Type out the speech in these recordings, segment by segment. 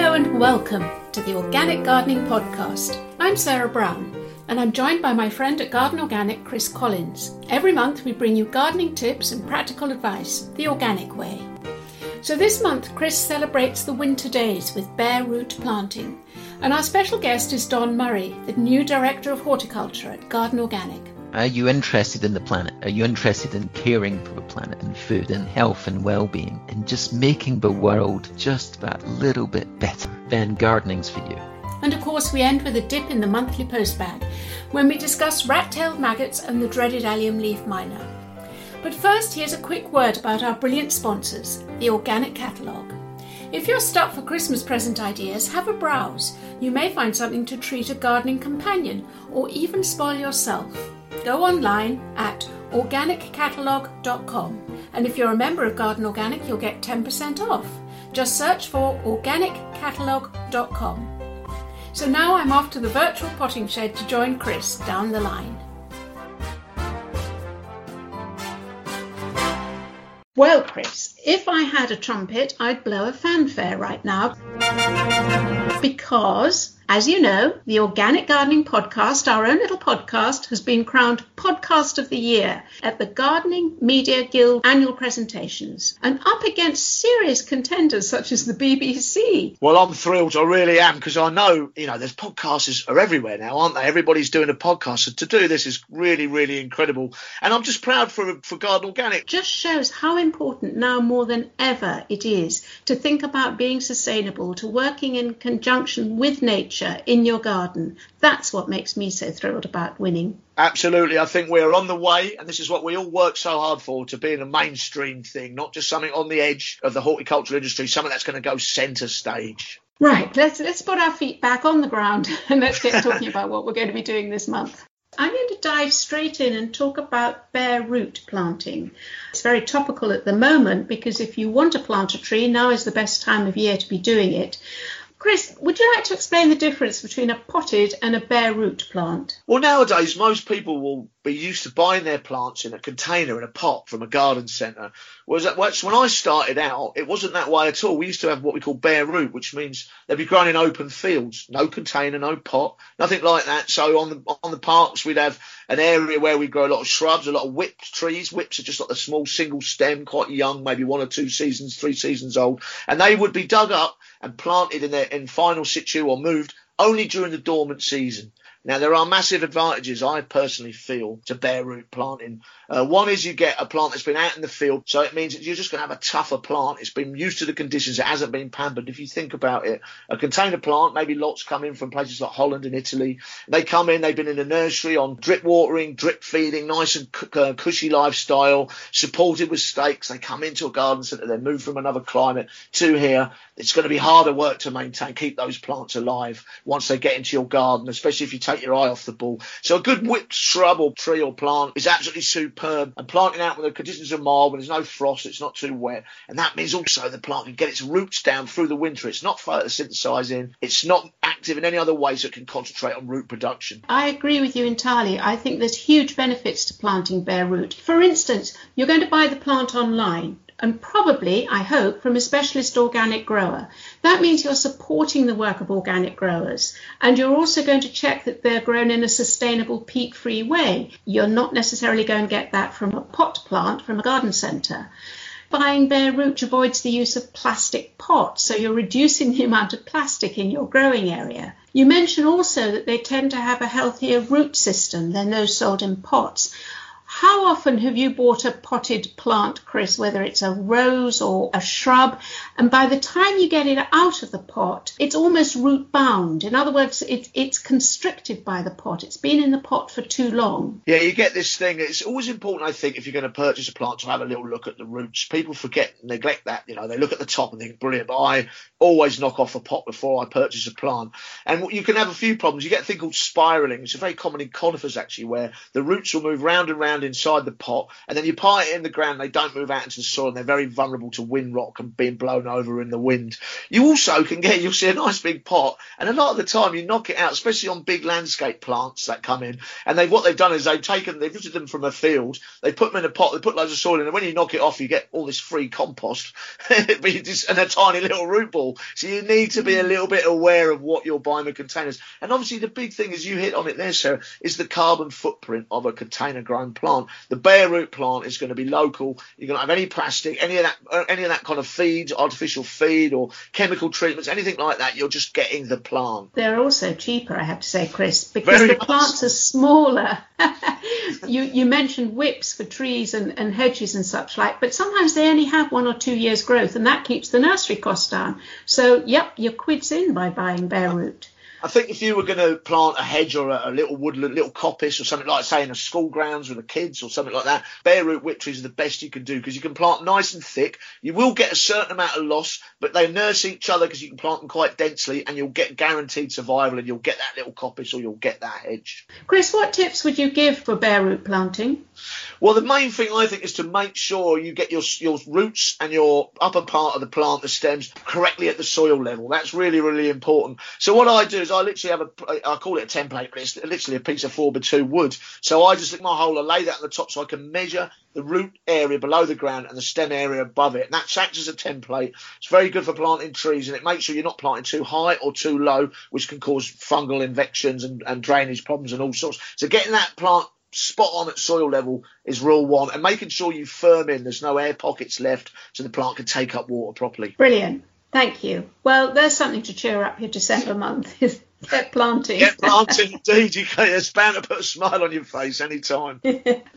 Hello and welcome to the Organic Gardening Podcast. I'm Sarah Brown and I'm joined by my friend at Garden Organic, Chris Collins. Every month we bring you gardening tips and practical advice, the organic way. So this month Chris celebrates the winter days with bare root planting and our special guest is Don Murray, the new Director of Horticulture at Garden Organic. Are you interested in the planet? Are you interested in caring for the planet and food and health and well-being and just making the world just that little bit better? Then gardening's for you. And of course we end with a dip in the monthly postbag when we discuss rat-tailed maggots and the dreaded allium leaf miner. But first here's a quick word about our brilliant sponsors, the Organic Catalogue. If you're stuck for Christmas present ideas, have a browse. You may find something to treat a gardening companion or even spoil yourself. Go online at OrganicCatalogue.com and if you're a member of Garden Organic you'll get 10% off. Just search for OrganicCatalogue.com. So now I'm off to the virtual potting shed to join Chris down the line. Well Chris, if I had a trumpet I'd blow a fanfare right now because, as you know, the Organic Gardening Podcast, our own little podcast, has been crowned Podcast of the Year at the Gardening Media Guild annual presentations and up against serious contenders such as the BBC. Well, I'm thrilled. I really am, because I know, there's podcasters are everywhere now, aren't they? Everybody's doing a podcast. So to do this is really, really incredible. And I'm just proud for Garden Organic. Just shows how important now more than ever it is to think about being sustainable, to working in conjunction with nature in your garden. That's what makes me so thrilled about winning. Absolutely. I think we're on the way, and this is what we all work so hard for, to being a mainstream thing, not just something on the edge of the horticultural industry, something that's going to go centre stage. Right, let's put our feet back on the ground and let's get talking about what we're going to be doing this month. I'm going to dive straight in and talk about bare root planting. It's very topical at the moment because if you want to plant a tree, now is the best time of year to be doing it. Chris, would you like to explain the difference between a potted and a bare root plant? Well, nowadays, most people will be used to buying their plants in a container, in a pot from a garden centre. Whereas when I started out, it wasn't that way at all. We used to have what we call bare root, which means they'd be grown in open fields, no container, no pot, nothing like that. So on the parks, we'd have an area where we grow a lot of shrubs, a lot of whip trees. Whips are just like the small single stem, quite young, maybe one or two seasons, three seasons old. And they would be dug up and planted in final situ or moved only during the dormant season. Now, there are massive advantages, I personally feel, to bare root planting. One is you get a plant that's been out in the field, so it means that you're just going to have a tougher plant. It's been used to the conditions. It hasn't been pampered. If you think about it, a container plant, maybe lots come in from places like Holland and Italy. They come in, they've been in a nursery on drip watering, drip feeding, nice and cushy lifestyle, supported with stakes. They come into a garden centre, they're moved from another climate to here. It's going to be harder work to maintain, keep those plants alive once they get into your garden, especially if you take your eye off the ball. So a good whipped shrub or tree or plant is absolutely superb, and planting out when the conditions are mild, when there's no frost, it's not too wet, and that means also the plant can get its roots down through the winter. It's not photosynthesizing, it's not active in any other way, so it can concentrate on root production. I agree with you entirely. I think there's huge benefits to planting bare root. For instance, you're going to buy the plant online, and probably, I hope, from a specialist organic grower. That means you're supporting the work of organic growers, and you're also going to check that they're grown in a sustainable, peat-free way. You're not necessarily going to get that from a pot plant from a garden centre. Buying bare root avoids the use of plastic pots, so you're reducing the amount of plastic in your growing area. You mention also that they tend to have a healthier root system than those sold in pots. How often have you bought a potted plant, Chris, whether it's a rose or a shrub, and by the time you get it out of the pot, it's almost root bound? In other words, it's constricted by the pot. It's been in the pot for too long. Yeah, you get this thing. It's always important, I think, if you're going to purchase a plant, to have a little look at the roots. People neglect that. They look at the top and think, brilliant, but I always knock off a pot before I purchase a plant. And you can have a few problems. You get a thing called spiralling. It's very common in conifers, actually, where the roots will move round and round ground inside the pot, and then you plant it in the ground. They don't move out into the soil, and they're very vulnerable to wind rock and being blown over in the wind. You also can get, you'll see a nice big pot, and a lot of the time you knock it out, especially on big landscape plants that come in, and they've, what they've done is they've taken, they've lifted them from a field, they put them in a pot, they put loads of soil in, and when you knock it off, you get all this free compost and a tiny little root ball. So you need to be a little bit aware of what you're buying the containers. And obviously the big thing, as you hit on it there, Sarah, is the carbon footprint of a container grown plant. The bare root plant is going to be local. You're going to have any plastic, any of that kind of feed, artificial feed or chemical treatments, anything like that. You're just getting the plant. They're also cheaper, I have to say, Chris, because the plants are smaller. You mentioned whips for trees and hedges and such like, but sometimes they only have 1 or 2 years growth, and that keeps the nursery cost down. So, yep, your quid's in by buying bare root. I think if you were going to plant a hedge or a little woodland, little coppice or something like, say, in a school grounds with the kids or something like that, bare root whip trees are the best you can do because you can plant nice and thick. You will get a certain amount of loss, but they nurse each other because you can plant them quite densely and you'll get guaranteed survival and you'll get that little coppice or you'll get that hedge. Chris, what tips would you give for bare root planting? Well, the main thing I think is to make sure you get your roots and your upper part of the plant, the stems, correctly at the soil level. That's really, really important. So what I do is I literally have I call it a template, but it's literally a piece of 4x2 wood. So I just lick my hole, I lay that on the top so I can measure the root area below the ground and the stem area above it. And that acts as a template. It's very good for planting trees, and it makes sure you're not planting too high or too low, which can cause fungal infections and drainage problems and all sorts. So getting that plant spot on at soil level is rule one, and making sure you firm in, there's no air pockets left so the plant can take up water properly. Brilliant. Thank you. Well, there's something to cheer up your December month. Get planting. Get planting, indeed. It's bound to put a smile on your face any time.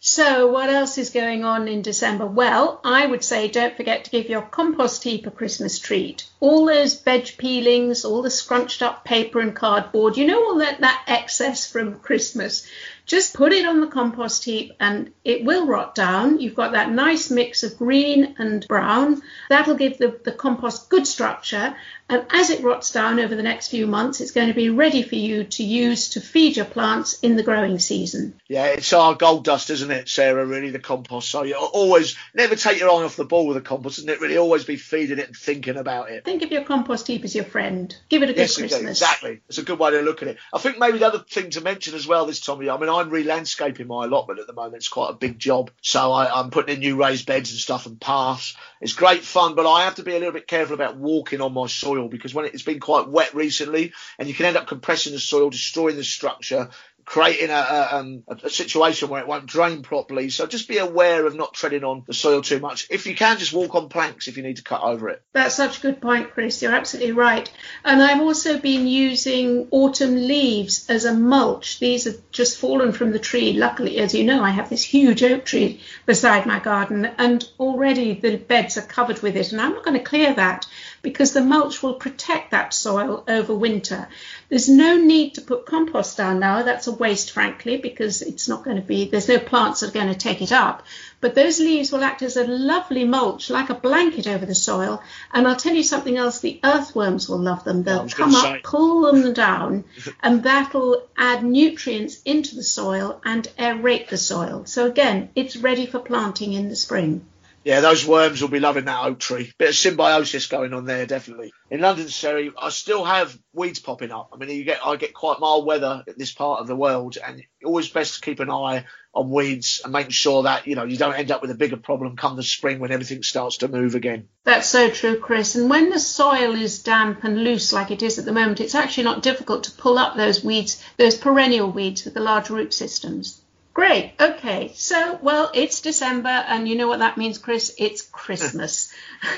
So what else is going on in December? Well, I would say don't forget to give your compost heap a Christmas treat. All those veg peelings, all the scrunched up paper and cardboard, you know, all that excess from Christmas. Just put it on the compost heap and it will rot down. You've got that nice mix of green and brown. That'll give the compost good structure. And as it rots down over the next few months, it's going to be ready for you to use to feed your plants in the growing season. Yeah, it's our gold dust, isn't it, Sarah, really, the compost. So you always never take your eye off the ball with the compost, isn't it? Really always be feeding it and thinking about it. Think of your compost heap as your friend. Give it a good Christmas. Exactly. It's a good way to look at it. I think maybe the other thing to mention as well this time of year, I mean, I'm re-landscaping my allotment at the moment. It's quite a big job. So I'm putting in new raised beds and stuff and paths. It's great fun, but I have to be a little bit careful about walking on my soil because when it's been quite wet recently, and you can end up compressing the soil, destroying the structure, creating a situation where it won't drain properly. So just be aware of not treading on the soil too much. If you can, just walk on planks if you need to cut over it. That's such a good point, Chris. You're absolutely right. And I've also been using autumn leaves as a mulch. These have just fallen from the tree. Luckily, as you know, I have this huge oak tree beside my garden, and already the beds are covered with it. And I'm not going to clear that because the mulch will protect that soil over winter. There's no need to put compost down now. That's a waste, frankly, because it's not going to be, there's no plants that are going to take it up. But those leaves will act as a lovely mulch, like a blanket over the soil. And I'll tell you something else, the earthworms will love them. They'll come up, pull them down, and that'll add nutrients into the soil and aerate the soil. So again, it's ready for planting in the spring. Yeah, those worms will be loving that oak tree. Bit of symbiosis going on there, definitely. In London, Surrey, I still have weeds popping up. I mean, I get quite mild weather at this part of the world, and always best to keep an eye on weeds and making sure that, you know, you don't end up with a bigger problem come the spring when everything starts to move again. That's so true, Chris. And when the soil is damp and loose like it is at the moment, it's actually not difficult to pull up those weeds, those perennial weeds with the large root systems. Great. OK, so, well, it's December, and you know what that means, Chris? It's Christmas.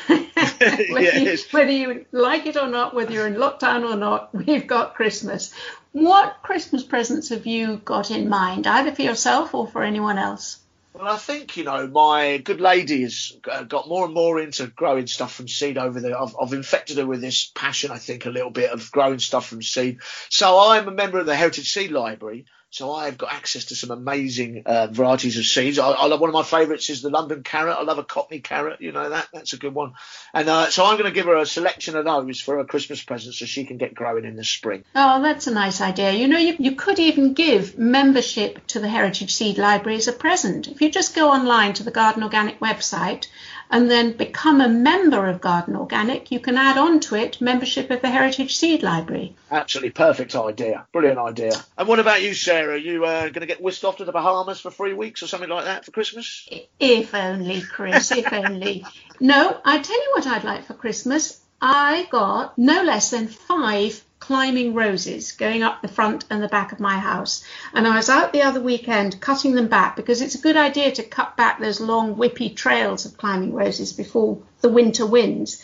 Whether you like it or not, whether you're in lockdown or not, we've got Christmas. What Christmas presents have you got in mind, either for yourself or for anyone else? Well, I think, you know, my good lady has got more and more into growing stuff from seed over there. I've infected her with this passion, I think, a little bit of growing stuff from seed. So I'm a member of the Heritage Seed Library. So I've got access to some amazing varieties of seeds. I love, one of my favourites is the London carrot. I love a Cockney carrot. You know, that's a good one. And so I'm going to give her a selection of those for her Christmas present so she can get growing in the spring. Oh, that's a nice idea. You know, you could even give membership to the Heritage Seed Library as a present. If you just go online to the Garden Organic website and then become a member of Garden Organic, you can add on to it membership of the Heritage Seed Library. Absolutely perfect idea. Brilliant idea. And what about you, Sarah? Are you going to get whisked off to the Bahamas for 3 weeks or something like that for Christmas? If only, Chris, if only. No, I tell you what I'd like for Christmas. I got no less than 5 climbing roses going up the front and the back of my house. And I was out the other weekend cutting them back, because it's a good idea to cut back those long whippy trails of climbing roses before the winter winds.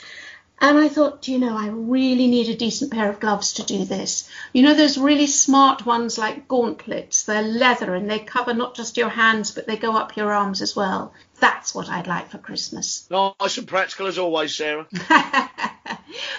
And I thought, do you know, I really need a decent pair of gloves to do this. You know, those really smart ones like gauntlets, they're leather and they cover not just your hands, but they go up your arms as well. That's what I'd like for Christmas. Nice and practical as always, Sarah.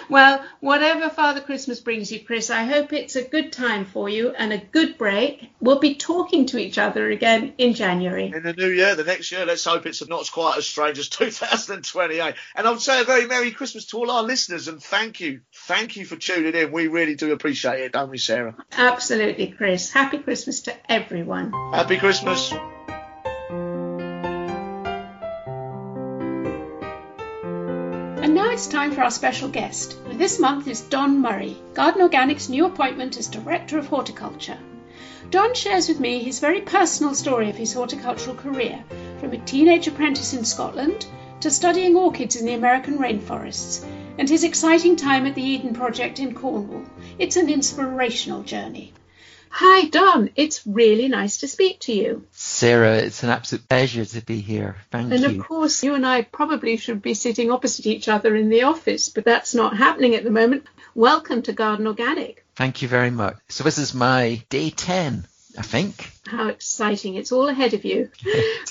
Well, whatever Father Christmas brings you, Chris, I hope it's a good time for you and a good break. We'll be talking to each other again in January. In the new year, the next year, let's hope it's not quite as strange as 2028. And I would say a very Merry Christmas to all our listeners, and thank you. Thank you for tuning in. We really do appreciate it, don't we, Sarah? Absolutely, Chris. Happy Christmas to everyone. Happy Christmas. And now it's time for our special guest, who this month is Don Murray, Garden Organic's new appointment as Director of Horticulture. Don shares with me his very personal story of his horticultural career, from a teenage apprentice in Scotland to studying orchids in the American rainforests, and his exciting time at the Eden Project in Cornwall. It's an inspirational journey. Hi, Don. It's really nice to speak to you. Sarah, it's an absolute pleasure to be here. Thank you. And of course, you and I probably should be sitting opposite each other in the office, but that's not happening at the moment. Welcome to Garden Organic. Thank you very much. So this is my day 10, I think. How exciting. It's all ahead of you.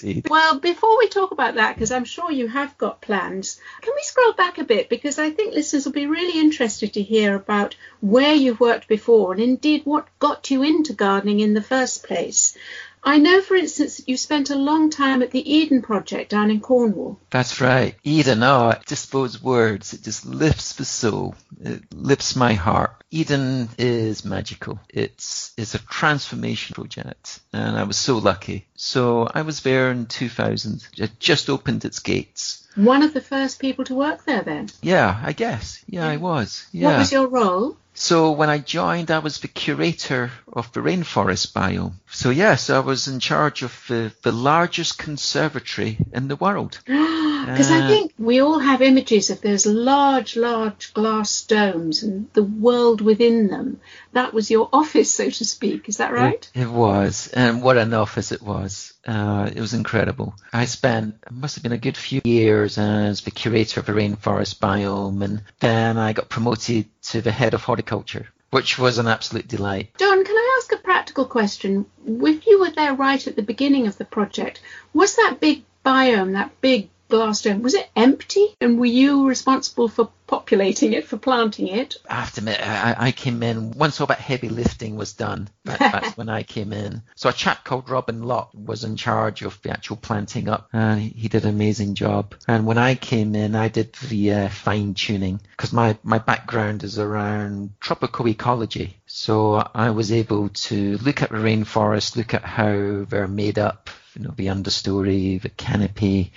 Indeed. Well, before we talk about that, because I'm sure you have got plans, can we scroll back a bit? Because I think listeners will be really interested to hear about where you've worked before and indeed what got you into gardening in the first place. I know, for instance, that you spent a long time at the Eden Project down in Cornwall. That's right. Eden, oh, it just those words. It just lifts the soul. It lifts my heart. Eden is magical. It's a transformation project, and I was so lucky. So I was there in 2000. It just opened its gates. One of the first people to work there then? Yeah, I guess. Yeah, I was. Yeah. What was your role? So when I joined, I was the curator of the rainforest biome. So yes, I was in charge of the largest conservatory in the world. Because I think we all have images of those large glass domes and the world within them. That was your office, so to speak. Is that right? It was. And what an office it was. It was incredible. I spent, it must have been a good few years as the curator of the rainforest biome, and then I got promoted to the head of horticulture, which was an absolute delight. Don, can I ask a practical question? If you were there right at the beginning of the project, was that big biome, that big glass dome, was it empty? And were you responsible for populating it, for planting it? I have to admit, I came in once all that heavy lifting was done. That's when I came in. So a chap called Robin Lott was in charge of the actual planting up, and he did an amazing job. And when I came in, I did the fine tuning, because my background is around tropical ecology. So I was able to look at the rainforest, look at how they're made up, you know, the understory, the canopy.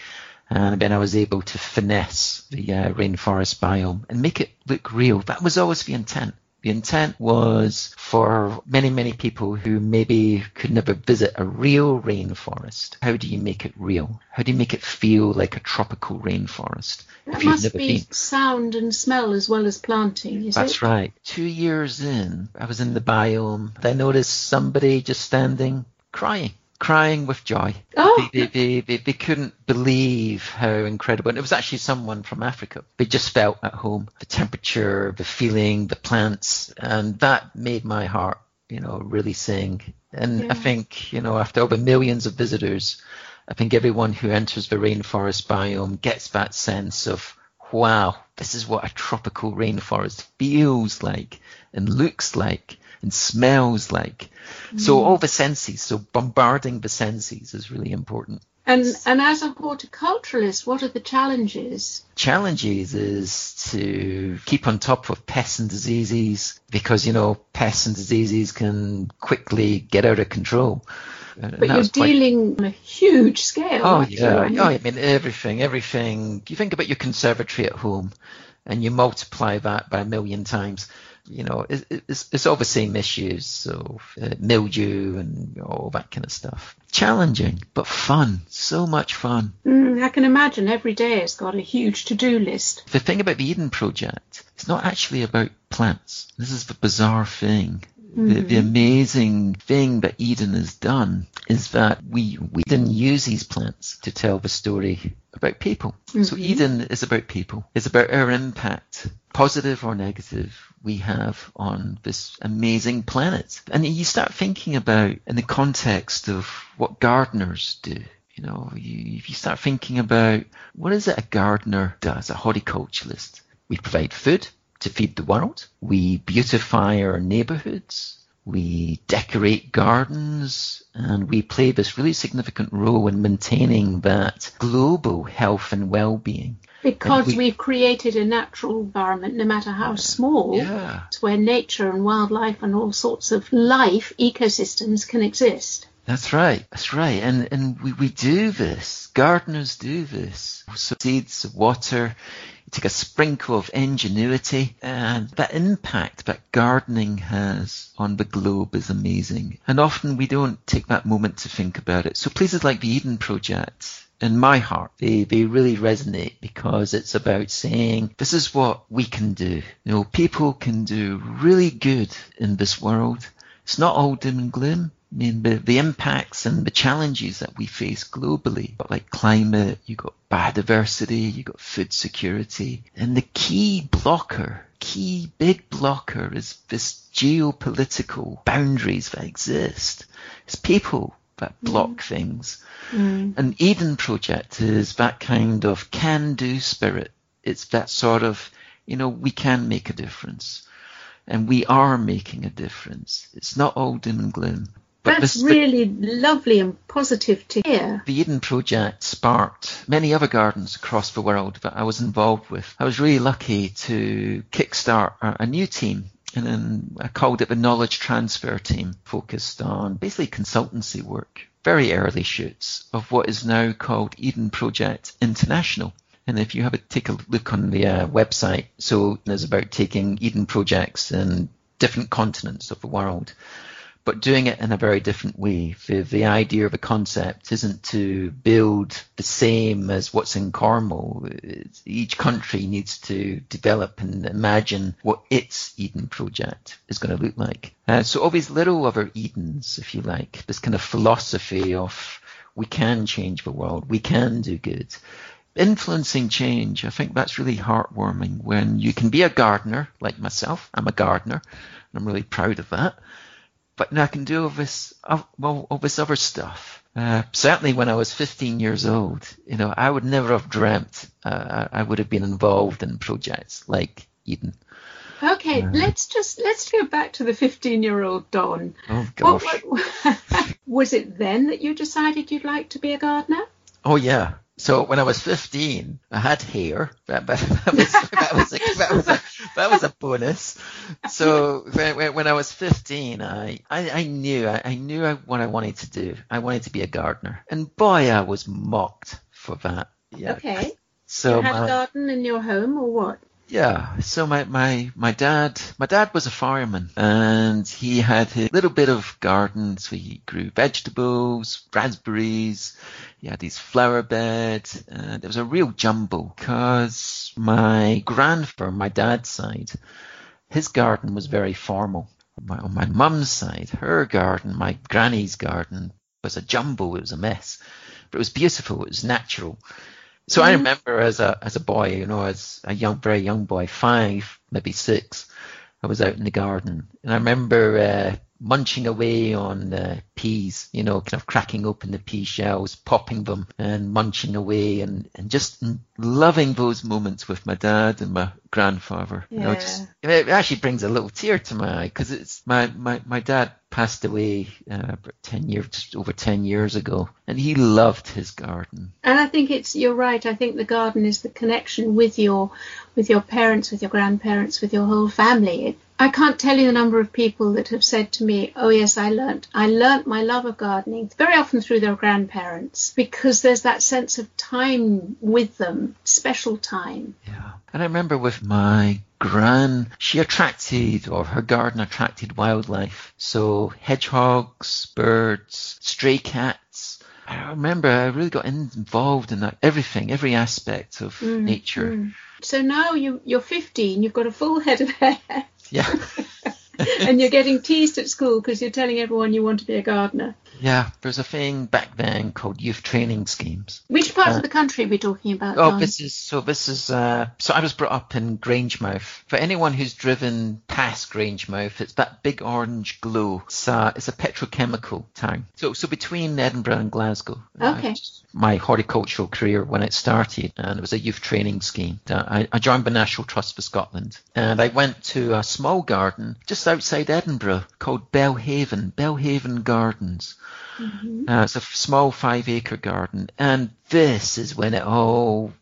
And then I was able to finesse the rainforest biome and make it look real. That was always the intent. The intent was for many, many people who maybe could never visit a real rainforest. How do you make it real? How do you make it feel like a tropical rainforest? That must be sound and smell as well as planting, is it? That's right. 2 years in, I was in the biome. I noticed somebody just standing crying with joy. Oh. They couldn't believe how incredible. And it was actually someone from Africa. They just felt at home. The temperature, the feeling, the plants. And that made my heart, you know, really sing. And yeah. I think, you know, after over millions of visitors, I think everyone who enters the rainforest biome gets that sense of, wow, this is what a tropical rainforest feels like and looks like. and smells like. So all the senses, so bombarding the senses is really important. And as a horticulturalist, what are the challenges? Challenges is to keep on top of pests and diseases, because, you know, pests and diseases can quickly get out of control. But you're dealing on a huge scale. Oh, yeah. Right? Oh, I mean, everything. You think about your conservatory at home and you multiply that by 1,000,000 times. You know, it's all the same issues. So mildew and all that kind of stuff. Challenging, but fun. So much fun. I can imagine every day it's got a huge to-do list. The thing about the Eden Project, it's not actually about plants. This is the bizarre thing. The amazing thing that Eden has done is that we didn't use these plants to tell the story about people. So Eden is about people. It's about our impact, positive or negative, we have on this amazing planet. And you start thinking about in the context of what gardeners do. You know, if you start thinking about what is it a gardener does, a horticulturalist? We provide food to feed the world. We beautify our neighbourhoods, we decorate gardens, and we play this really significant role in maintaining that global health and well-being. Because we've created a natural environment, no matter how small, it's where nature and wildlife and all sorts of life ecosystems can exist. That's right. And we do this. Gardeners do this. So seeds, water, you take a sprinkle of ingenuity, and that impact that gardening has on the globe is amazing. And often we don't take that moment to think about it. So places like the Eden Project, in my heart, they really resonate because it's about saying, this is what we can do. You know, people can do really good in this world. It's not all doom and gloom. I mean, the impacts and the challenges that we face globally, but like climate, you've got biodiversity, you've got food security. And the key big blocker is this geopolitical boundaries that exist. It's people that block things. And Eden Project is that kind of can-do spirit. It's that sort of, you know, we can make a difference. And we are making a difference. It's not all doom and gloom. But that's really lovely and positive to hear. The Eden Project sparked many other gardens across the world that I was involved with. I was really lucky to kickstart a new team, and then I called it the Knowledge Transfer Team, focused on basically consultancy work, very early shoots of what is now called Eden Project International. And if you have take a look on the website, so it's about taking Eden projects in different continents of the world, but doing it in a very different way. The idea of a concept isn't to build the same as what's in Cornwall. Each country needs to develop and imagine what its Eden project is going to look like. So all these little other Edens, if you like, this kind of philosophy of we can change the world, we can do good. Influencing change, I think that's really heartwarming when you can be a gardener like myself. I'm a gardener and I'm really proud of that. But now I can do all this other stuff. Certainly when I was 15 years old, you know, I would never have dreamt I would have been involved in projects like Eden. Okay, let's go back to the 15-year-old Don. Oh gosh, what was it then that you decided you'd like to be a gardener? Oh yeah. So when I was 15, I had hair. That was a bonus. So when I was 15, I knew what I wanted to do. I wanted to be a gardener, and boy, I was mocked for that. Yeah. Okay. So you had a garden in your home, or what? Yeah. So my dad was a fireman, and he had a little bit of garden. So he grew vegetables, raspberries. He had his flower bed. It was a real jumble because my grandfather, my dad's side, his garden was very formal. On my mum's side, her garden, my granny's garden, was a jumble. It was a mess, but it was beautiful. It was natural. So I remember as a boy, you know, as a very young boy, 5, maybe 6, I was out in the garden. And I remember munching away on the peas, you know, kind of cracking open the pea shells, popping them and munching away, and just loving those moments with my dad and my grandfather. Yeah. You know, just, it actually brings a little tear to my eye, because it's my dad passed away over 10 years ago, and he loved his garden. And I think you're right. I think the garden is the connection with your parents, with your grandparents, with your whole family. I can't tell you the number of people that have said to me, oh yes, I learnt my love of gardening, very often through their grandparents, because there's that sense of time with them, special time. Yeah. And I remember with my gran, her garden attracted wildlife. So hedgehogs, birds, stray cats. I remember I really got involved in that, every aspect of nature. Mm. So now you're 15, you've got a full head of hair. Yeah. And you're getting teased at school because you're telling everyone you want to be a gardener. Yeah, there's a thing back then called youth training schemes. Which part of the country are we talking about? Oh, Don? So I was brought up in Grangemouth. For anyone who's driven past Grangemouth, it's that big orange glow. It's a petrochemical town. So between Edinburgh and Glasgow. Okay. My horticultural career when it started, and it was a youth training scheme. I joined the National Trust for Scotland, and I went to a small garden just outside Edinburgh called Bellhaven Gardens. Mm-hmm. It's a small 5-acre garden, and this is when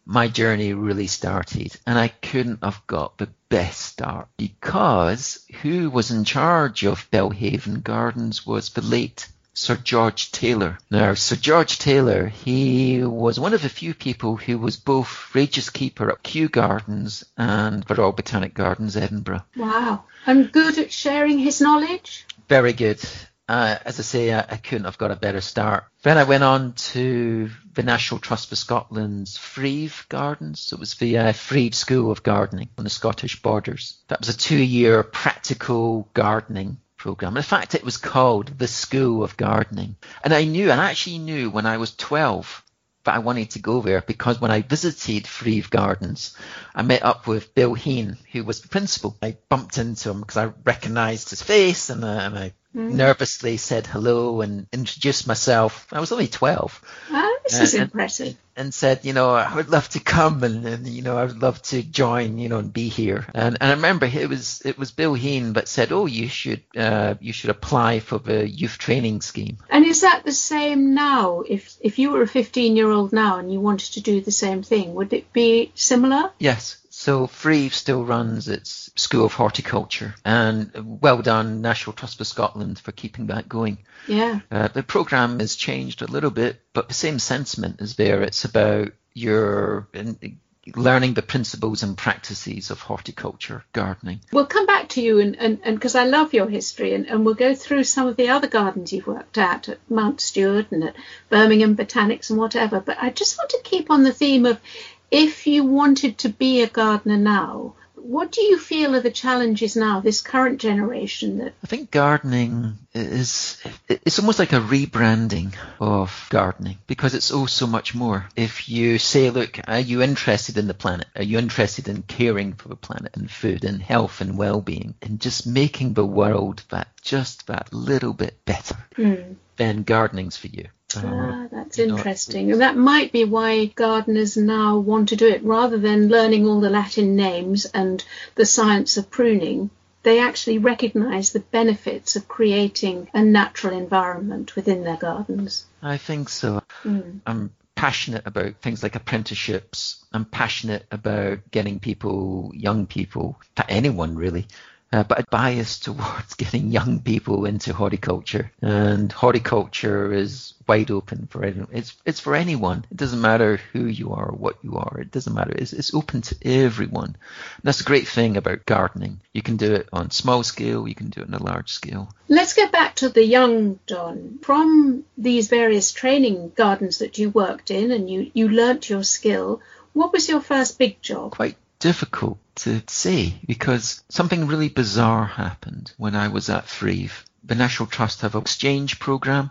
my journey really started, and I couldn't have got the best start, because who was in charge of Bellhaven Gardens was the late Sir George Taylor. Now, Sir George Taylor, he was one of the few people who was both Regis Keeper at Kew Gardens and the Royal Botanic Gardens, Edinburgh. Wow. And good at sharing his knowledge? Very good. As I say, I couldn't have got a better start. Then I went on to the National Trust for Scotland's Threave Gardens. It was the Threave School of Gardening on the Scottish borders. That was a 2-year practical gardening program. In fact, it was called the School of Gardening. And I actually knew when I was 12 that I wanted to go there, because when I visited Threave Gardens, I met up with Bill Hean, who was the principal. I bumped into him because I recognised his face, and I nervously said hello and introduced myself. I was only 12. Oh, this is impressive. And said, you know, I would love to come and you know, I would love to join, you know, and be here. And I remember it was Bill Hean that said, oh, you should apply for the youth training scheme. And is that the same now? If you were a 15-year-old now and you wanted to do the same thing, would it be similar? Yes. So Threave still runs its School of Horticulture, and well done National Trust for Scotland for keeping that going. Yeah. The programme has changed a little bit, but the same sentiment is there. It's about your learning the principles and practices of horticulture, gardening. We'll come back to you, and because I love your history, and we'll go through some of the other gardens you've worked at Mount Stuart and at Birmingham Botanics and whatever. But I just want to keep on the theme of, if you wanted to be a gardener now, what do you feel are the challenges now, this current generation? I think gardening it's almost like a rebranding of gardening, because it's so much more. If you say, look, are you interested in the planet? Are you interested in caring for the planet and food and health and well-being and just making the world that little bit better? Mm. Then gardening's for you. That's interesting. And that might be why gardeners now want to do it. Rather than learning all the Latin names and the science of pruning, they actually recognise the benefits of creating a natural environment within their gardens. I think so. Mm. I'm passionate about things like apprenticeships. I'm passionate about getting young people, anyone really, but a bias towards getting young people into horticulture. And horticulture is wide open for anyone. It's for anyone. It doesn't matter who you are or what you are. It doesn't matter. It's open to everyone. And that's the great thing about gardening. You can do it on small scale. You can do it on a large scale. Let's get back to the young Don. From these various training gardens that you worked in and you learnt your skill, what was your first big job? Quite difficult to say, because something really bizarre happened when I was at Threave. The National Trust have an exchange program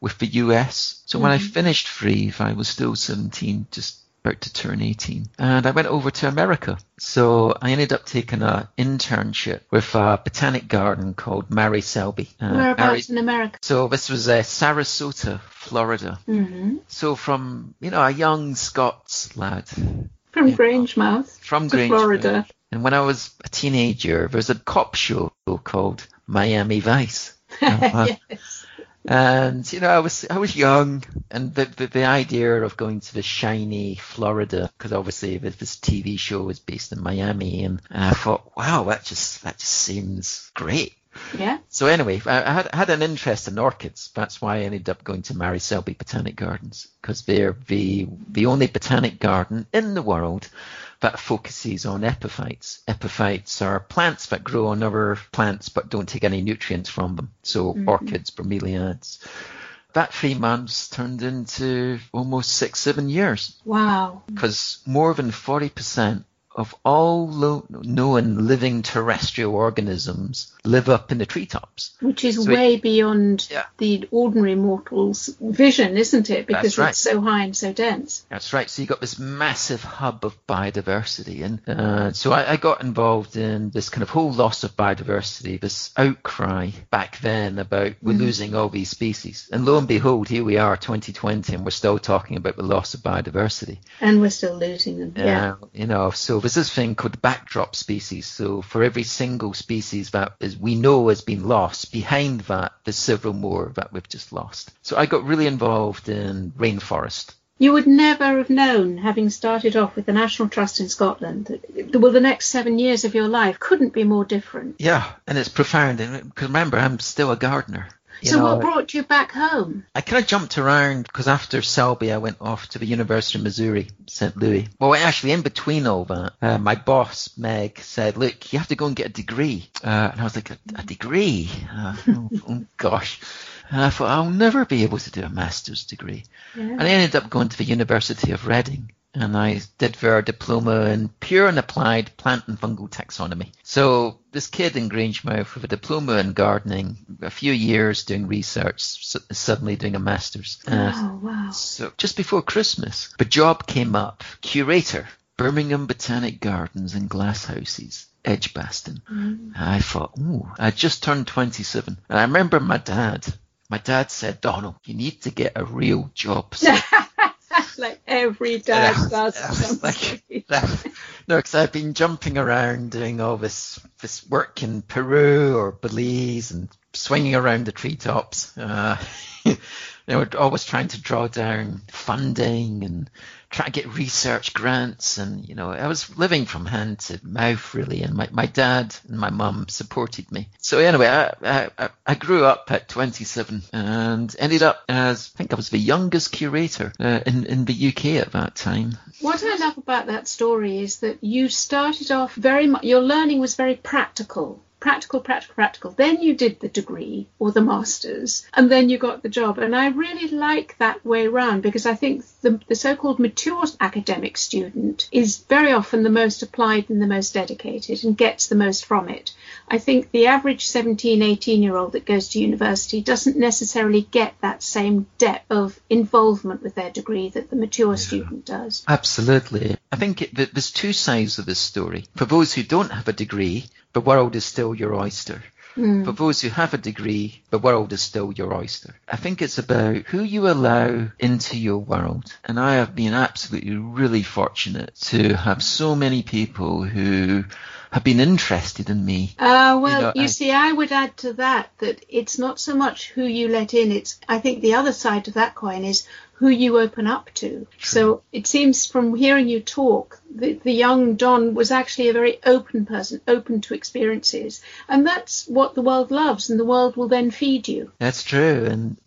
with the US. So when I finished Threave, I was still 17, just about to turn 18. And I went over to America. So I ended up taking an internship with a botanic garden called Mary Selby. Whereabouts in America? So this was Sarasota, Florida. Mm-hmm. So from, you know, a young Scots lad. From Grangemouth to Grangemouth, Florida. And when I was a teenager, there was a cop show called Miami Vice. Yes. And, you know, I was young, and the idea of going to the shiny Florida, because obviously this TV show was based in Miami, and I thought, wow, that just seems great. Yeah. So anyway, I had an interest in orchids. That's why I ended up going to Mary Selby Botanic Gardens, because they're the only botanic garden in the world that focuses on epiphytes. Epiphytes are plants that grow on other plants but don't take any nutrients from them. So orchids, bromeliads. That 3 months turned into almost 6-7 years. Wow. Because more than 40% of all known living terrestrial organisms live up in the treetops. Which is beyond the ordinary mortal's vision, isn't it? Because it's so high and so dense. That's right. So you've got this massive hub of biodiversity. And so I got involved in this kind of whole loss of biodiversity, this outcry back then about we're losing all these species. And lo and behold, here we are, 2020, and we're still talking about the loss of biodiversity. And we're still losing them. Yeah. You know, so there's this thing called backdrop species. So for every single species that is we know has been lost, behind that there's several more that we've just lost. So I got really involved in rainforest. You would never have known, having started off with the National Trust in Scotland, that the next 7 years of your life couldn't be more different. Yeah, and it's profound, because remember, I'm still a gardener. What brought you back home? I kind of jumped around, because after Selby, I went off to the University of Missouri St Louis. Well, actually, in between all that, my boss, Meg, said, look, you have to go and get a degree. And I was like, a degree? Oh, gosh. And I thought, I'll never be able to do a master's degree. Yeah. And I ended up going to the University of Reading. And I did their diploma in pure and applied plant and fungal taxonomy. So this kid in Grangemouth with a diploma in gardening, a few years doing research, suddenly doing a master's. Oh, wow. So just before Christmas, the job came up, curator, Birmingham Botanic Gardens and Glasshouses, Edgbaston. Mm. I thought, oh, I just turned 27. And I remember my dad said, Donald, you need to get a real job. Like every dad does. No, because I've been jumping around doing all this work in Peru or Belize and swinging around the treetops. They were always trying to draw down funding and try to get research grants. And, you know, I was living from hand to mouth, really. And my dad and my mum supported me. So anyway, I grew up at 27 and ended up as, I think I was the youngest curator in the UK at that time. What I love about that story is that you started off very much, your learning was very practical. Practical. Then you did the degree or the master's, and then you got the job. And I really like that way round, because I think the so-called mature academic student is very often the most applied and the most dedicated and gets the most from it. I think the average 17, 18-year-old that goes to university doesn't necessarily get that same depth of involvement with their degree that the mature student does. Absolutely. I think there's two sides of this story. For those who don't have a degree, the world is still your oyster. For those who have a degree, the world is still your oyster. I think it's about who you allow into your world. And I have been absolutely really fortunate to have so many people who have been interested in me. I would add to that it's not so much who you let in. It's, I think, the other side of that coin is who you open up to. True. So it seems from hearing you talk, the young Don was actually a very open person, open to experiences. And that's what the world loves, and the world will then feed you. That's true. And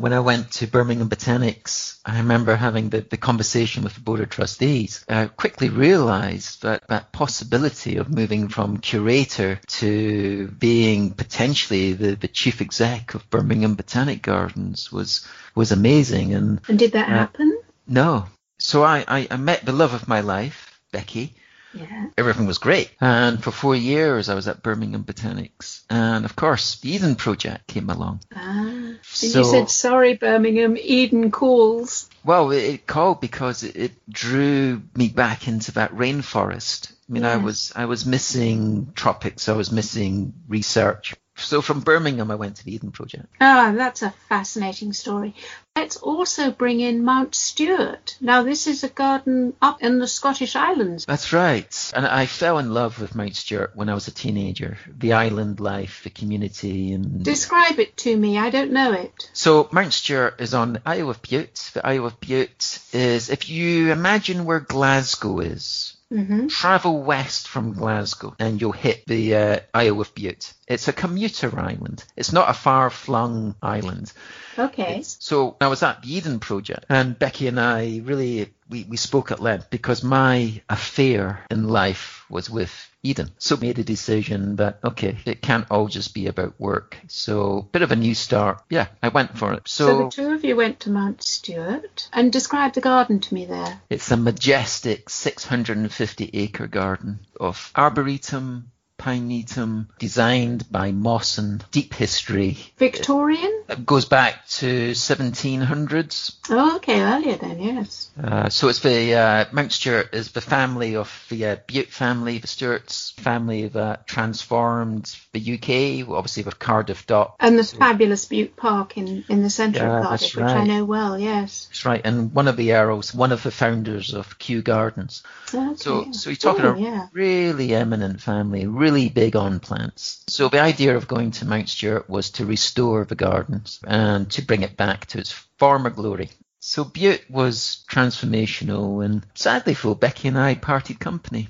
when I went to Birmingham Botanics, I remember having the conversation with the Board of Trustees. I quickly realised that possibility of moving from curator to being potentially the chief exec of Birmingham Botanic Gardens was amazing. And did that happen? No. So I met the love of my life, Becky. Yeah. Everything was great. And for 4 years, I was at Birmingham Botanics. And of course, the Eden Project came along. Ah, so you said, sorry, Birmingham, Eden calls. Well, it called because it drew me back into that rainforest. I mean, yeah. I was missing tropics. I was missing research. So from Birmingham, I went to the Eden Project. Ah, that's a fascinating story. Let's also bring in Mount Stuart. Now, this is a garden up in the Scottish Islands. That's right. And I fell in love with Mount Stuart when I was a teenager. The island life, the community. And describe it to me. I don't know it. So Mount Stuart is on the Isle of Bute. The Isle of Bute is, if you imagine where Glasgow is, mm-hmm. Travel west from Glasgow and you'll hit the Isle of Bute. It's a commuter island. It's not a far-flung island. Okay. So I was at the Eden Project, and Becky and I really, we spoke at length because my affair in life was with Eden. So made a decision that, okay, it can't all just be about work. So bit of a new start. Yeah, I went for it. So the two of you went to Mount Stuart, and describe the garden to me there. It's a majestic 650-acre garden of arboretum, pinetum, designed by Mawson. Deep history. Victorian? It goes back to 1700s. Oh, okay, earlier then, yes. So it's the Mount Stuart is the family of the Bute family, the Stuarts family that transformed the UK, obviously with Cardiff Dock. And the fabulous Bute Park in the centre of Cardiff, right. Which I know well, yes. That's right, and one of the Earls, one of the founders of Kew Gardens. Okay. So you're talking a really eminent family, really big on plants. So the idea of going to Mount Stuart was to restore the gardens and to bring it back to its former glory. So Bute was transformational, and sadly, for Becky and I parted company.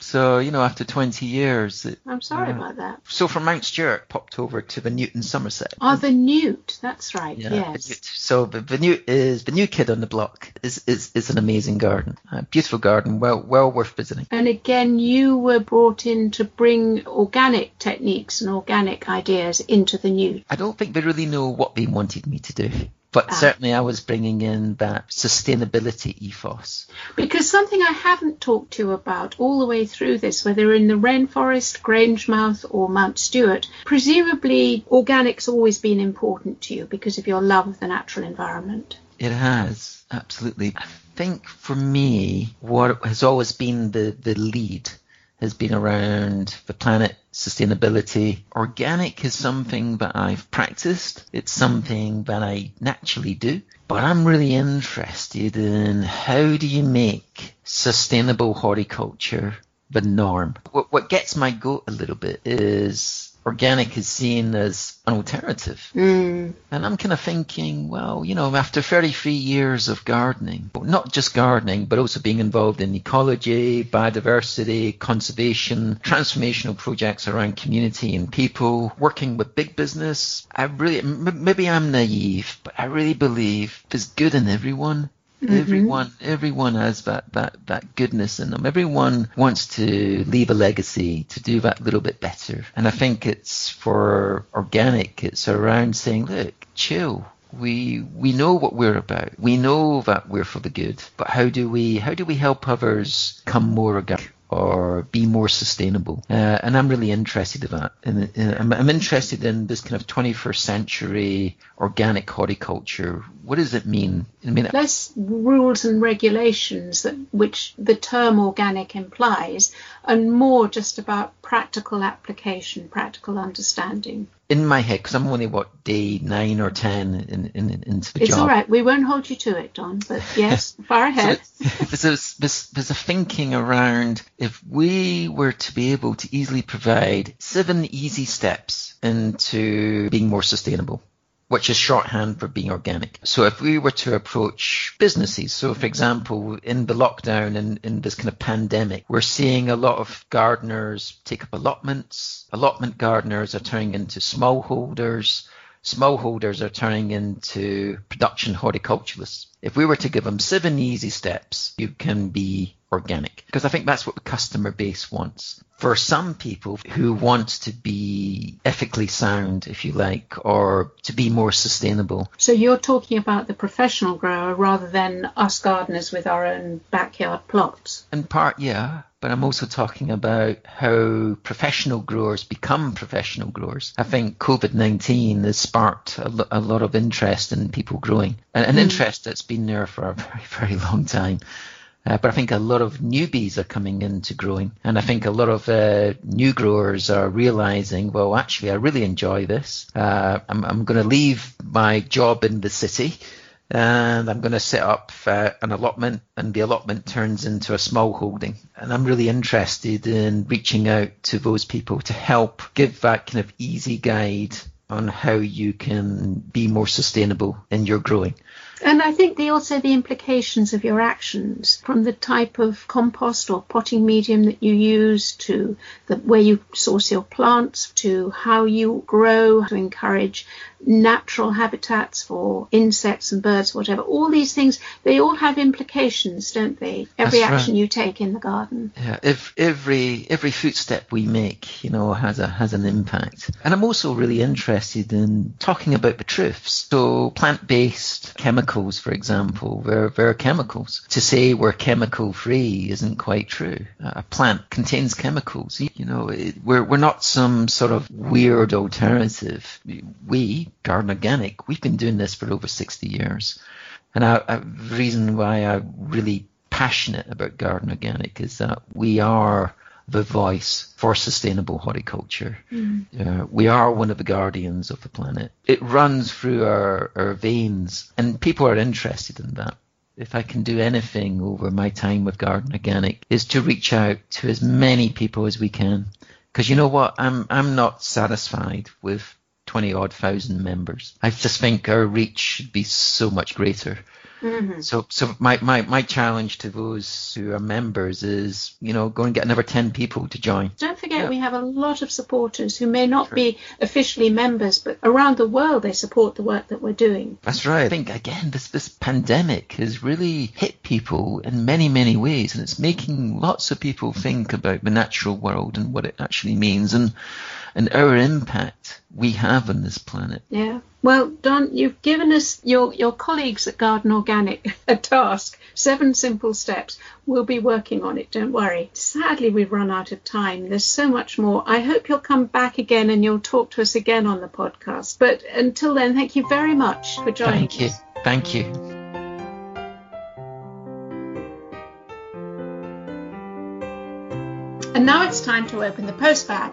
So, after 20 years. I'm sorry about that. So from Mount Stuart, popped over to the Newt in Somerset. Oh, the Newt. That's right. Yeah, yes. The Newt. So the Newt is the new kid on the block. It's an amazing garden. A beautiful garden. Well worth visiting. And again, you were brought in to bring organic techniques and organic ideas into the Newt. I don't think they really know what they wanted me to do. But certainly I was bringing in that sustainability ethos. Because something I haven't talked to you about all the way through this, whether in the rainforest, Grangemouth or Mount Stuart, presumably organic's always been important to you because of your love of the natural environment. It has, absolutely. I think for me, what has always been the lead has been around the planet, sustainability. Organic is something that I've practiced. It's something that I naturally do. But I'm really interested in how do you make sustainable horticulture the norm? What gets my goat a little bit is organic is seen as an alternative. Mm. And I'm kind of thinking, well, after 33 years of gardening, but not just gardening, but also being involved in ecology, biodiversity, conservation, transformational projects around community and people, working with big business, I really, maybe I'm naive, but I really believe there's good in everyone. Mm-hmm. Everyone has that goodness in them. Everyone wants to leave a legacy, to do that little bit better. And I think it's for organic, it's around saying, look, chill. We know what we're about. We know that we're for the good. But how do we help others come more organic or be more sustainable? And I'm really interested in that. I'm interested in this kind of 21st century organic horticulture. What does it mean? Less rules and regulations which the term organic implies, and more just about practical application, practical understanding. In my head, because I'm only, day 9 or 10 into the job. It's all right. We won't hold you to it, Don, but yes, far ahead. There's a thinking around if we were to be able to easily provide 7 easy steps into being more sustainable, which is shorthand for being organic. So if we were to approach businesses, so for example, in the lockdown and in this kind of pandemic, we're seeing a lot of gardeners take up allotments. Allotment gardeners are turning into smallholders. Smallholders are turning into production horticulturalists. If we were to give them 7 easy steps, you can be organic. Because I think that's what the customer base wants. For some people who want to be ethically sound, if you like, or to be more sustainable. So you're talking about the professional grower rather than us gardeners with our own backyard plots? In part, yeah. but I'm also talking about how professional growers become professional growers. I think COVID-19 has sparked a lot of interest in people growing, and an interest that's been there for a very, very long time. But I think a lot of newbies are coming into growing, and I think a lot of new growers are realizing, well, actually, I really enjoy this. I'm going to leave my job in the city, and I'm going to set up an allotment, and the allotment turns into a small holding. And I'm really interested in reaching out to those people to help give that kind of easy guide on how you can be more sustainable in your growing. And I think also the implications of your actions, from the type of compost or potting medium that you use, to where you source your plants, to how you grow, to encourage natural habitats for insects and birds, whatever. All these things, they all have implications, don't they? Every That's action right. you take in the garden. Yeah, every footstep we make, has an impact. And I'm also really interested in talking about the truths. So plant-based chemicals, for example, they're chemicals. To say we're chemical free isn't quite true. A plant contains chemicals. We're not some sort of weird alternative. We, Garden Organic, we've been doing this for over 60 years. And the reason why I'm really passionate about Garden Organic is that we are the voice for sustainable horticulture. We are one of the guardians of the planet. It runs through our veins, and people are interested in that. If I can do anything over my time with Garden Organic, is to reach out to as many people as we can, because you know what, I'm not satisfied with 20,000 members. I just think our reach should be so much greater. So my challenge to those who are members is, go and get another 10 people to join. Don't forget, we have a lot of supporters who may not be officially members, but around the world they support the work that we're doing. That's right. I think, again, this pandemic has really hit people in many, many ways, and it's making lots of people think about the natural world and what it actually means, and our impact we have on this planet. Yeah. Well, Don, you've given us, your colleagues at Garden Organic, a task, 7 simple steps. We'll be working on it, don't worry. Sadly, we've run out of time. There's so much more. I hope you'll come back again and you'll talk to us again on the podcast. But until then, thank you very much for joining us. Thank you. Thank you. And now it's time to open the postbag.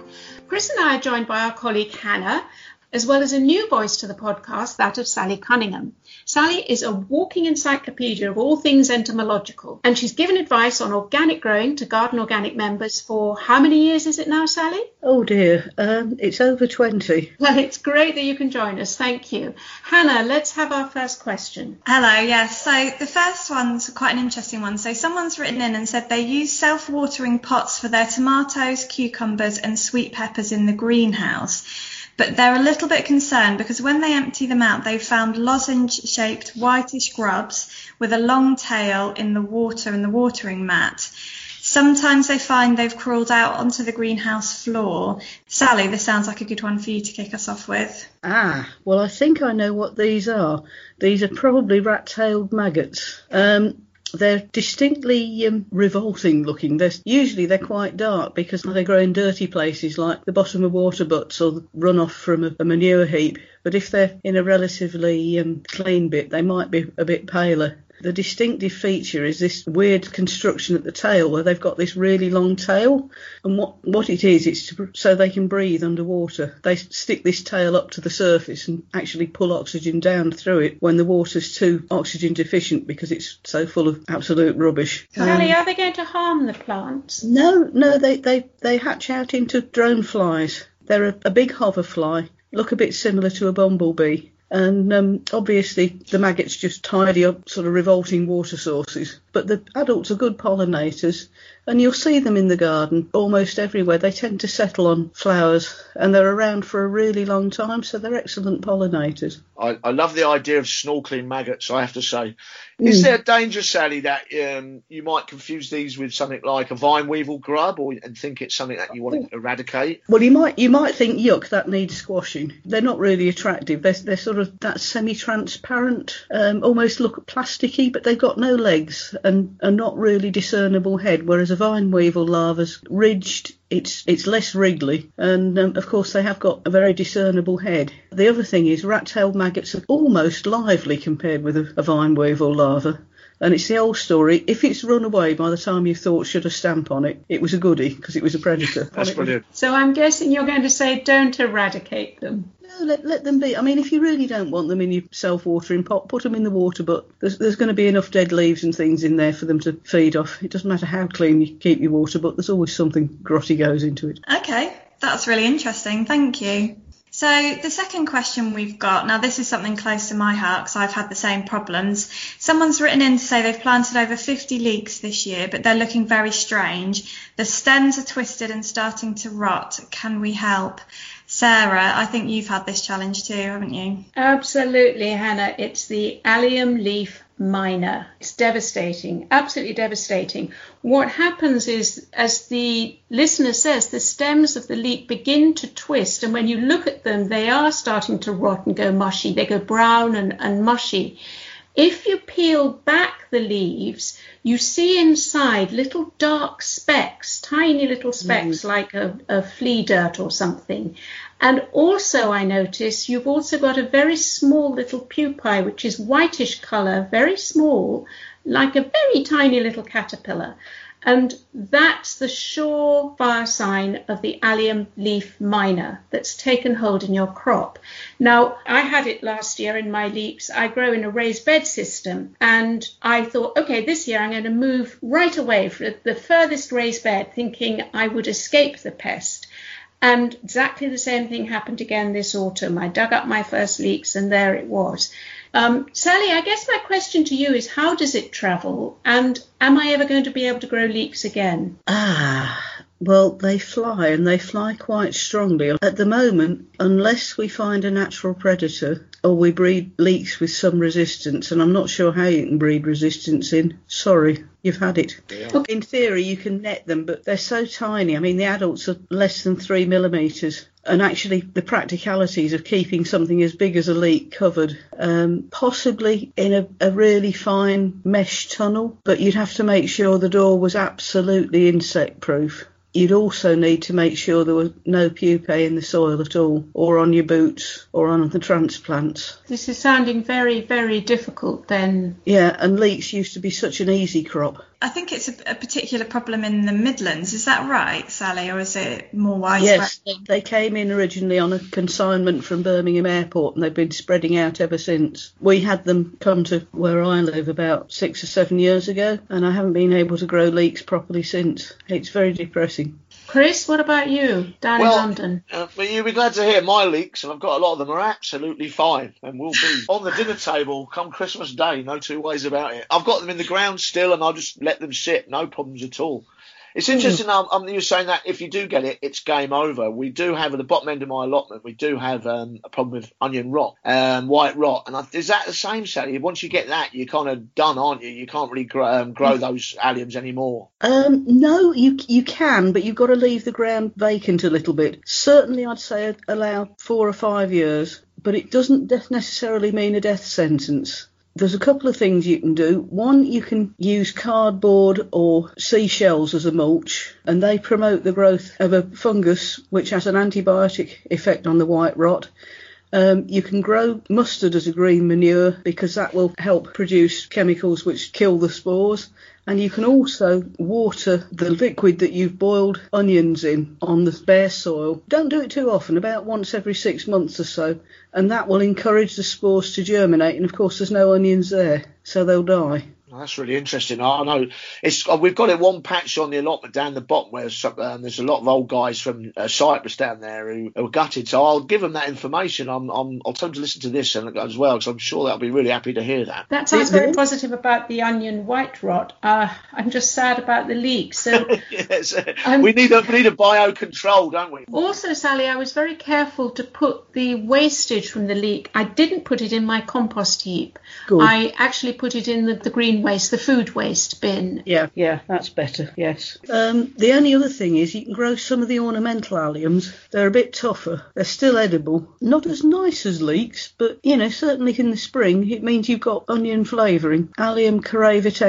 Chris and I are joined by our colleague Hannah, as well as a new voice to the podcast, that of Sally Cunningham. Sally is a walking encyclopedia of all things entomological, and she's given advice on organic growing to Garden Organic members for how many years is it now, Sally? Oh dear, it's over 20. Well, it's great that you can join us, thank you. Hannah, let's have our first question. Hello, yes, so the first one's quite an interesting one. So someone's written in and said they use self-watering pots for their tomatoes, cucumbers and sweet peppers in the greenhouse. But they're a little bit concerned because when they empty them out, they've found lozenge-shaped whitish grubs with a long tail in the water and the watering mat. Sometimes they find they've crawled out onto the greenhouse floor. Sally, this sounds like a good one for you to kick us off with. Well, I think I know what these are. These are probably rat-tailed maggots. They're distinctly revolting looking. They're quite dark because they grow in dirty places like the bottom of water butts or the runoff from a manure heap. But if they're in a relatively clean bit, they might be a bit paler. The distinctive feature is this weird construction at the tail where they've got this really long tail, and what it is, it's so they can breathe underwater. They stick this tail up to the surface and actually pull oxygen down through it when the water's too oxygen deficient because it's so full of absolute rubbish. Sally, are they going to harm the plants? No, they hatch out into drone flies. They're a big hoverfly, look a bit similar to a bumblebee. And obviously the maggots just tidy up sort of revolting water sources. But the adults are good pollinators, and you'll see them in the garden almost everywhere. They tend to settle on flowers, and they're around for a really long time, so they're excellent pollinators. I love the idea of snorkeling maggots, I have to say. Is there a danger, Sally, that you might confuse these with something like a vine weevil grub and think it's something that you want to eradicate? Well, you might think, yuck, that needs squashing. They're not really attractive. They're sort of that semi-transparent, almost look plasticky, but they've got no legs. and a not really discernible head, whereas a vine weevil larva's ridged, it's less wriggly, and of course they have got a very discernible head. The other thing is rat-tailed maggots are almost lively compared with a vine weevil larva. And it's the old story, if it's run away by the time you thought should a stamp on it, it was a goodie because it was a predator. That's brilliant. So I'm guessing you're going to say don't eradicate them. No, let them be. I mean, if you really don't want them in your self-watering pot, put them in the water, but there's going to be enough dead leaves and things in there for them to feed off. It doesn't matter how clean you keep your water, but there's always something grotty goes into it. Okay, that's really interesting. Thank you. So the second question we've got, now this is something close to my heart because I've had the same problems. Someone's written in to say they've planted over 50 leeks this year, but they're looking very strange. The stems are twisted and starting to rot. Can we help? Sarah, I think you've had this challenge too, haven't you? Absolutely, Hannah. It's the allium leaf minor. It's devastating, absolutely devastating. What happens is, as the listener says, the stems of the leek begin to twist, and when you look at them, they are starting to rot and go mushy. They go brown and mushy. If you peel back the leaves, you see inside little dark specks, tiny little specks like a flea dirt or something. And also I notice you've also got a very small little pupae, which is whitish colour, very small, like a very tiny little caterpillar. And that's the surefire sign of the allium leaf minor that's taken hold in your crop. Now, I had it last year in my leeks. I grow in a raised bed system, and I thought, OK, this year I'm going to move right away for the furthest raised bed, thinking I would escape the pest. And exactly the same thing happened again this autumn. I dug up my first leeks, and there it was. Sally, I guess my question to you is, how does it travel, and am I ever going to be able to grow leeks again? Well, they fly, and they fly quite strongly. At the moment, unless we find a natural predator, or we breed leeks with some resistance, and I'm not sure how you can breed resistance in. Sorry, you've had it. Yeah. In theory, you can net them, but they're so tiny. I mean, the adults are less than 3 millimetres. And actually, the practicalities of keeping something as big as a leek covered, possibly in a really fine mesh tunnel, but you'd have to make sure the door was absolutely insect-proof. You'd also need to make sure there were no pupae in the soil at all, or on your boots, or on the transplants. This is sounding very, very difficult then. Yeah, and leeks used to be such an easy crop. I think it's a particular problem in the Midlands. Is that right, Sally, or is it more widespread? Yes, they came in originally on a consignment from Birmingham Airport, and they've been spreading out ever since. We had them come to where I live about 6 or 7 years ago, and I haven't been able to grow leeks properly since. It's very depressing. Chris, what about you down in London? You'll be glad to hear my leeks, and I've got a lot of them, are absolutely fine and will be on the dinner table come Christmas Day, no two ways about it. I've got them in the ground still, and I'll just let them sit, no problems at all. It's interesting you were saying that if you do get it, it's game over. We do have, at the bottom end of my allotment, we do have a problem with onion rot, white rot. And is that the same, Sally? Once you get that, you're kind of done, aren't you? You can't really grow those alliums anymore. No, you can, but you've got to leave the ground vacant a little bit. Certainly, I'd say allow 4 or 5 years, but it doesn't necessarily mean a death sentence. There's a couple of things you can do. One, you can use cardboard or seashells as a mulch, and they promote the growth of a fungus which has an antibiotic effect on the white rot. You can grow mustard as a green manure because that will help produce chemicals which kill the spores. And you can also water the liquid that you've boiled onions in on the bare soil. Don't do it too often, about once every 6 months or so, and that will encourage the spores to germinate. And, of course, there's no onions there, so they'll die. That's really interesting. I know we've got it one patch on the allotment down the bottom where there's a lot of old guys from Cyprus down there who are gutted. So I'll give them that information. I'll tell them to listen to this as well, because I'm sure they'll be really happy to hear that. That sounds very positive about the onion white rot. I'm just sad about the leek. So yes, we need a biocontrol, don't we? Also, Sally, I was very careful to put the wastage from the leek. I didn't put it in my compost heap. Good. I actually put it in the green green waste, the food waste bin. Yeah, that's better, yes. The only other thing is you can grow some of the ornamental alliums. They're a bit tougher. They're still edible. Not as nice as leeks, but, you know, certainly in the spring, it means you've got onion flavouring. Allium coravitense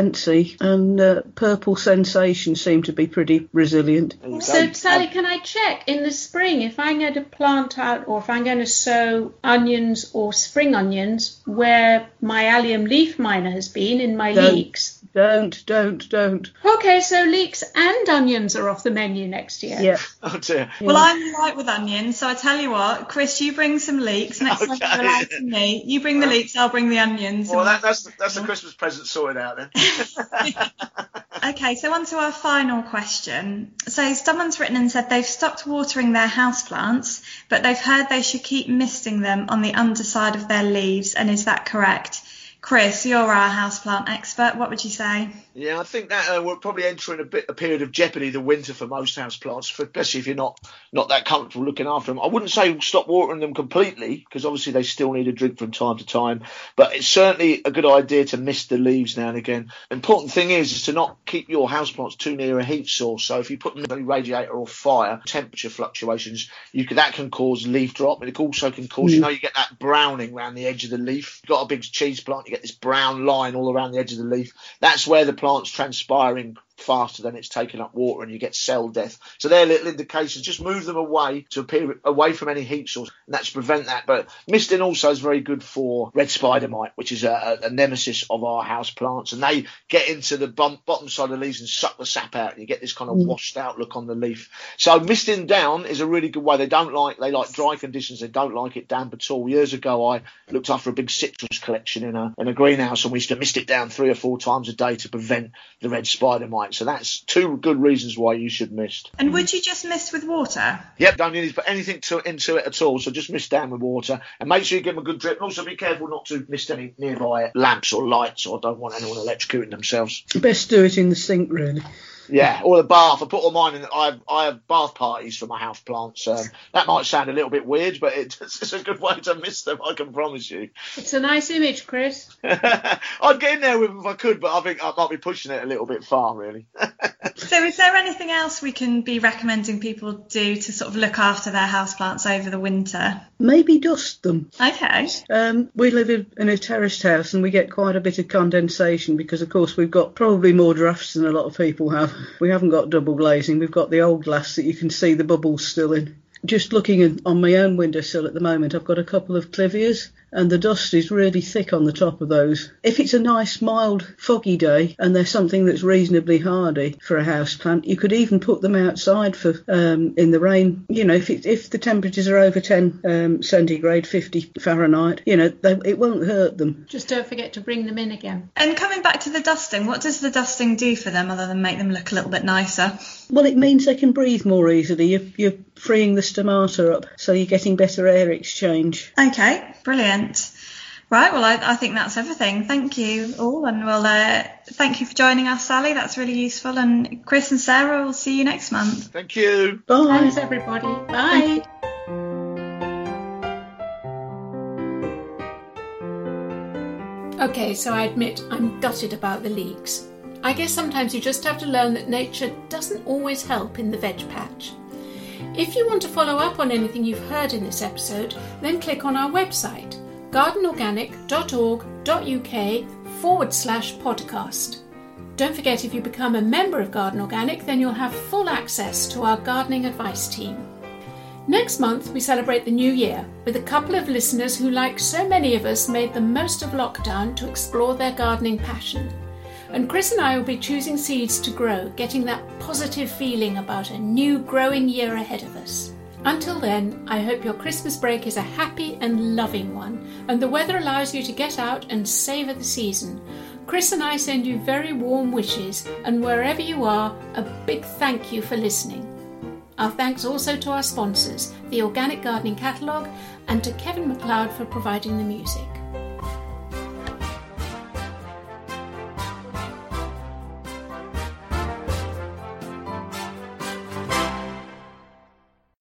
and purple sensation seem to be pretty resilient. So, Sally, can I check in the spring if I'm going to plant out or if I'm going to sow onions or spring onions where my allium leaf miner has been in my leeks? Don't. Okay, so leeks and onions are off the menu next year. Yeah. Oh dear. Well, I'm right with onions, so I tell you what, Chris, you bring some leeks next time you're allowed to meet. You bring the leeks, I'll bring the onions. Well, that's the Christmas present sorted out then. Okay, so on to our final question. So someone's written and said they've stopped watering their houseplants, but they've heard they should keep misting them on the underside of their leaves. And is that correct? Chris, you're our houseplant expert. What would you say? Yeah, I think that we're probably entering a period of jeopardy, the winter, for most houseplants, especially if you're not that comfortable looking after them. I wouldn't say stop watering them completely, because obviously they still need a drink from time to time. But it's certainly a good idea to mist the leaves now and again. Important thing is to not keep your houseplants too near a heat source. So if you put them in a radiator or fire, temperature fluctuations, that can cause leaf drop. And it also can cause, you get that browning around the edge of the leaf. You've got a big cheese plant, you get this brown line all around the edge of the leaf. That's where the plant's transpiring faster than it's taken up water, and you get cell death. So they're little indications. Just move them away to appear away from any heat source, and that's to prevent that. But misting also is very good for red spider mite, which is a nemesis of our house plants, and they get into the bottom side of the leaves and suck the sap out, and you get this kind of washed out look on the leaf. So misting down is a really good way. They like dry conditions. They don't like it damp at all. Years ago, I looked after a big citrus collection in a greenhouse, and we used to mist it down 3 or 4 times a day to prevent the red spider mite. So that's 2 good reasons why you should mist. And would you just mist with water? Yep, don't need to put anything into it at all. So just mist down with water and make sure you give them a good drip. And also be careful not to mist any nearby lamps or lights, or don't want anyone electrocuting themselves. Best do it in the sink, really. Yeah, or the bath. I put all mine in. I have bath parties for my house plants. That might sound a little bit weird, but it's a good way to mist them, I can promise you. It's a nice image, Chris. I'd get in there with them if I could, but I think I might be pushing it a little bit far, really. So is there anything else we can be recommending people do to sort of look after their houseplants over the winter? Maybe dust them. Okay. We live in a terraced house, and we get quite a bit of condensation because, of course, we've got probably more drafts than a lot of people have. We haven't got double glazing. We've got the old glass that you can see the bubbles still in. Just looking on my own windowsill at the moment, I've got a couple of clivias, and the dust is really thick on the top of those. If it's a nice, mild, foggy day, and they're something that's reasonably hardy for a house plant, you could even put them outside for in the rain. You know, if the temperatures are over 10 centigrade, 50 Fahrenheit, you know, it won't hurt them. Just don't forget to bring them in again. And coming back to the dusting, what does the dusting do for them other than make them look a little bit nicer? Well, it means they can breathe more easily. You're freeing the stomata up, so you're getting better air exchange. Okay, brilliant. Right, well, I think that's everything. Thank you all, and we'll thank you for joining us, Sally. That's really useful. And Chris and Sarah, we'll see you next month. Thank you. Bye. Thanks, everybody. Bye. Okay, so I admit I'm gutted about the leeks. I guess sometimes you just have to learn that nature doesn't always help in the veg patch. If you want to follow up on anything you've heard in this episode, then click on our website, gardenorganic.org.uk/podcast. Don't forget, if you become a member of Garden Organic, then you'll have full access to our gardening advice team. Next month, we celebrate the new year with a couple of listeners who, like so many of us, made the most of lockdown to explore their gardening passion. And Chris and I will be choosing seeds to grow, getting that positive feeling about a new growing year ahead of us. Until then, I hope your Christmas break is a happy and loving one, and the weather allows you to get out and savour the season. Chris and I send you very warm wishes, and wherever you are, a big thank you for listening. Our thanks also to our sponsors, the Organic Gardening Catalogue, and to Kevin MacLeod for providing the music.